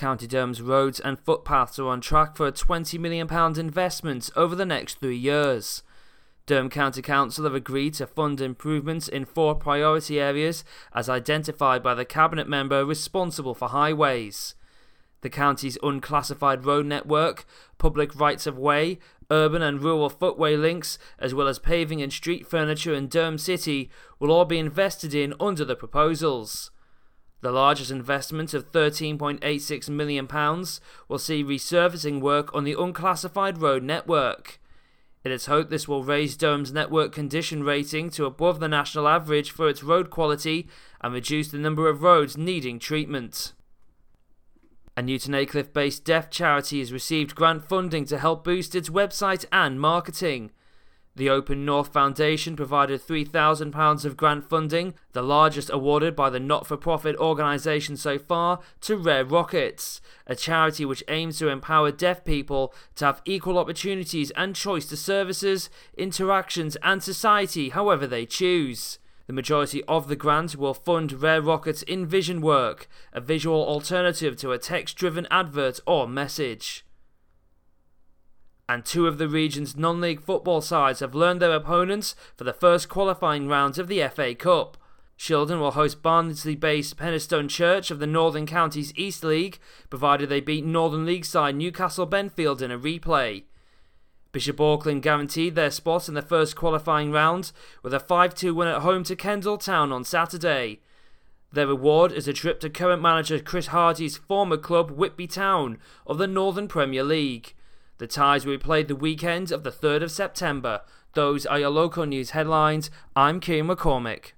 County Durham's roads and footpaths are on track for a £20 million investment over the next 3 years. Durham County Council have agreed to fund improvements in 4 priority areas as identified by the Cabinet member responsible for highways. The county's unclassified road network, public rights-of-way, urban and rural footway links, as well as paving and street furniture in Durham City will all be invested in under the proposals. The largest investment of £13.86 million will see resurfacing work on the unclassified road network. It is hoped this will raise Durham's network condition rating to above the national average for its road quality and reduce the number of roads needing treatment. A Newton Aycliffe-based deaf charity has received grant funding to help boost its website and marketing. The Open North Foundation provided £3,000 of grant funding, the largest awarded by the not-for-profit organisation so far, to Rare Rockets, a charity which aims to empower deaf people to have equal opportunities and choice to services, interactions and society however they choose. The majority of the grant will fund Rare Rockets' InVision work, a visual alternative to a text-driven advert or message. And 2 of the region's non-league football sides have learned their opponents for the first qualifying round of the FA Cup. Shildon will host Barnsley-based Penistone Church of the Northern Counties East League, provided they beat Northern League side Newcastle Benfield in a replay. Bishop Auckland guaranteed their spot in the first qualifying round with a 5-2 win at home to Kendal Town on Saturday. Their reward is a trip to current manager Chris Hardy's former club Whitby Town of the Northern Premier League. The ties will be played the weekend of the 3rd of September. Those are your local news headlines. I'm Kieran McCormick.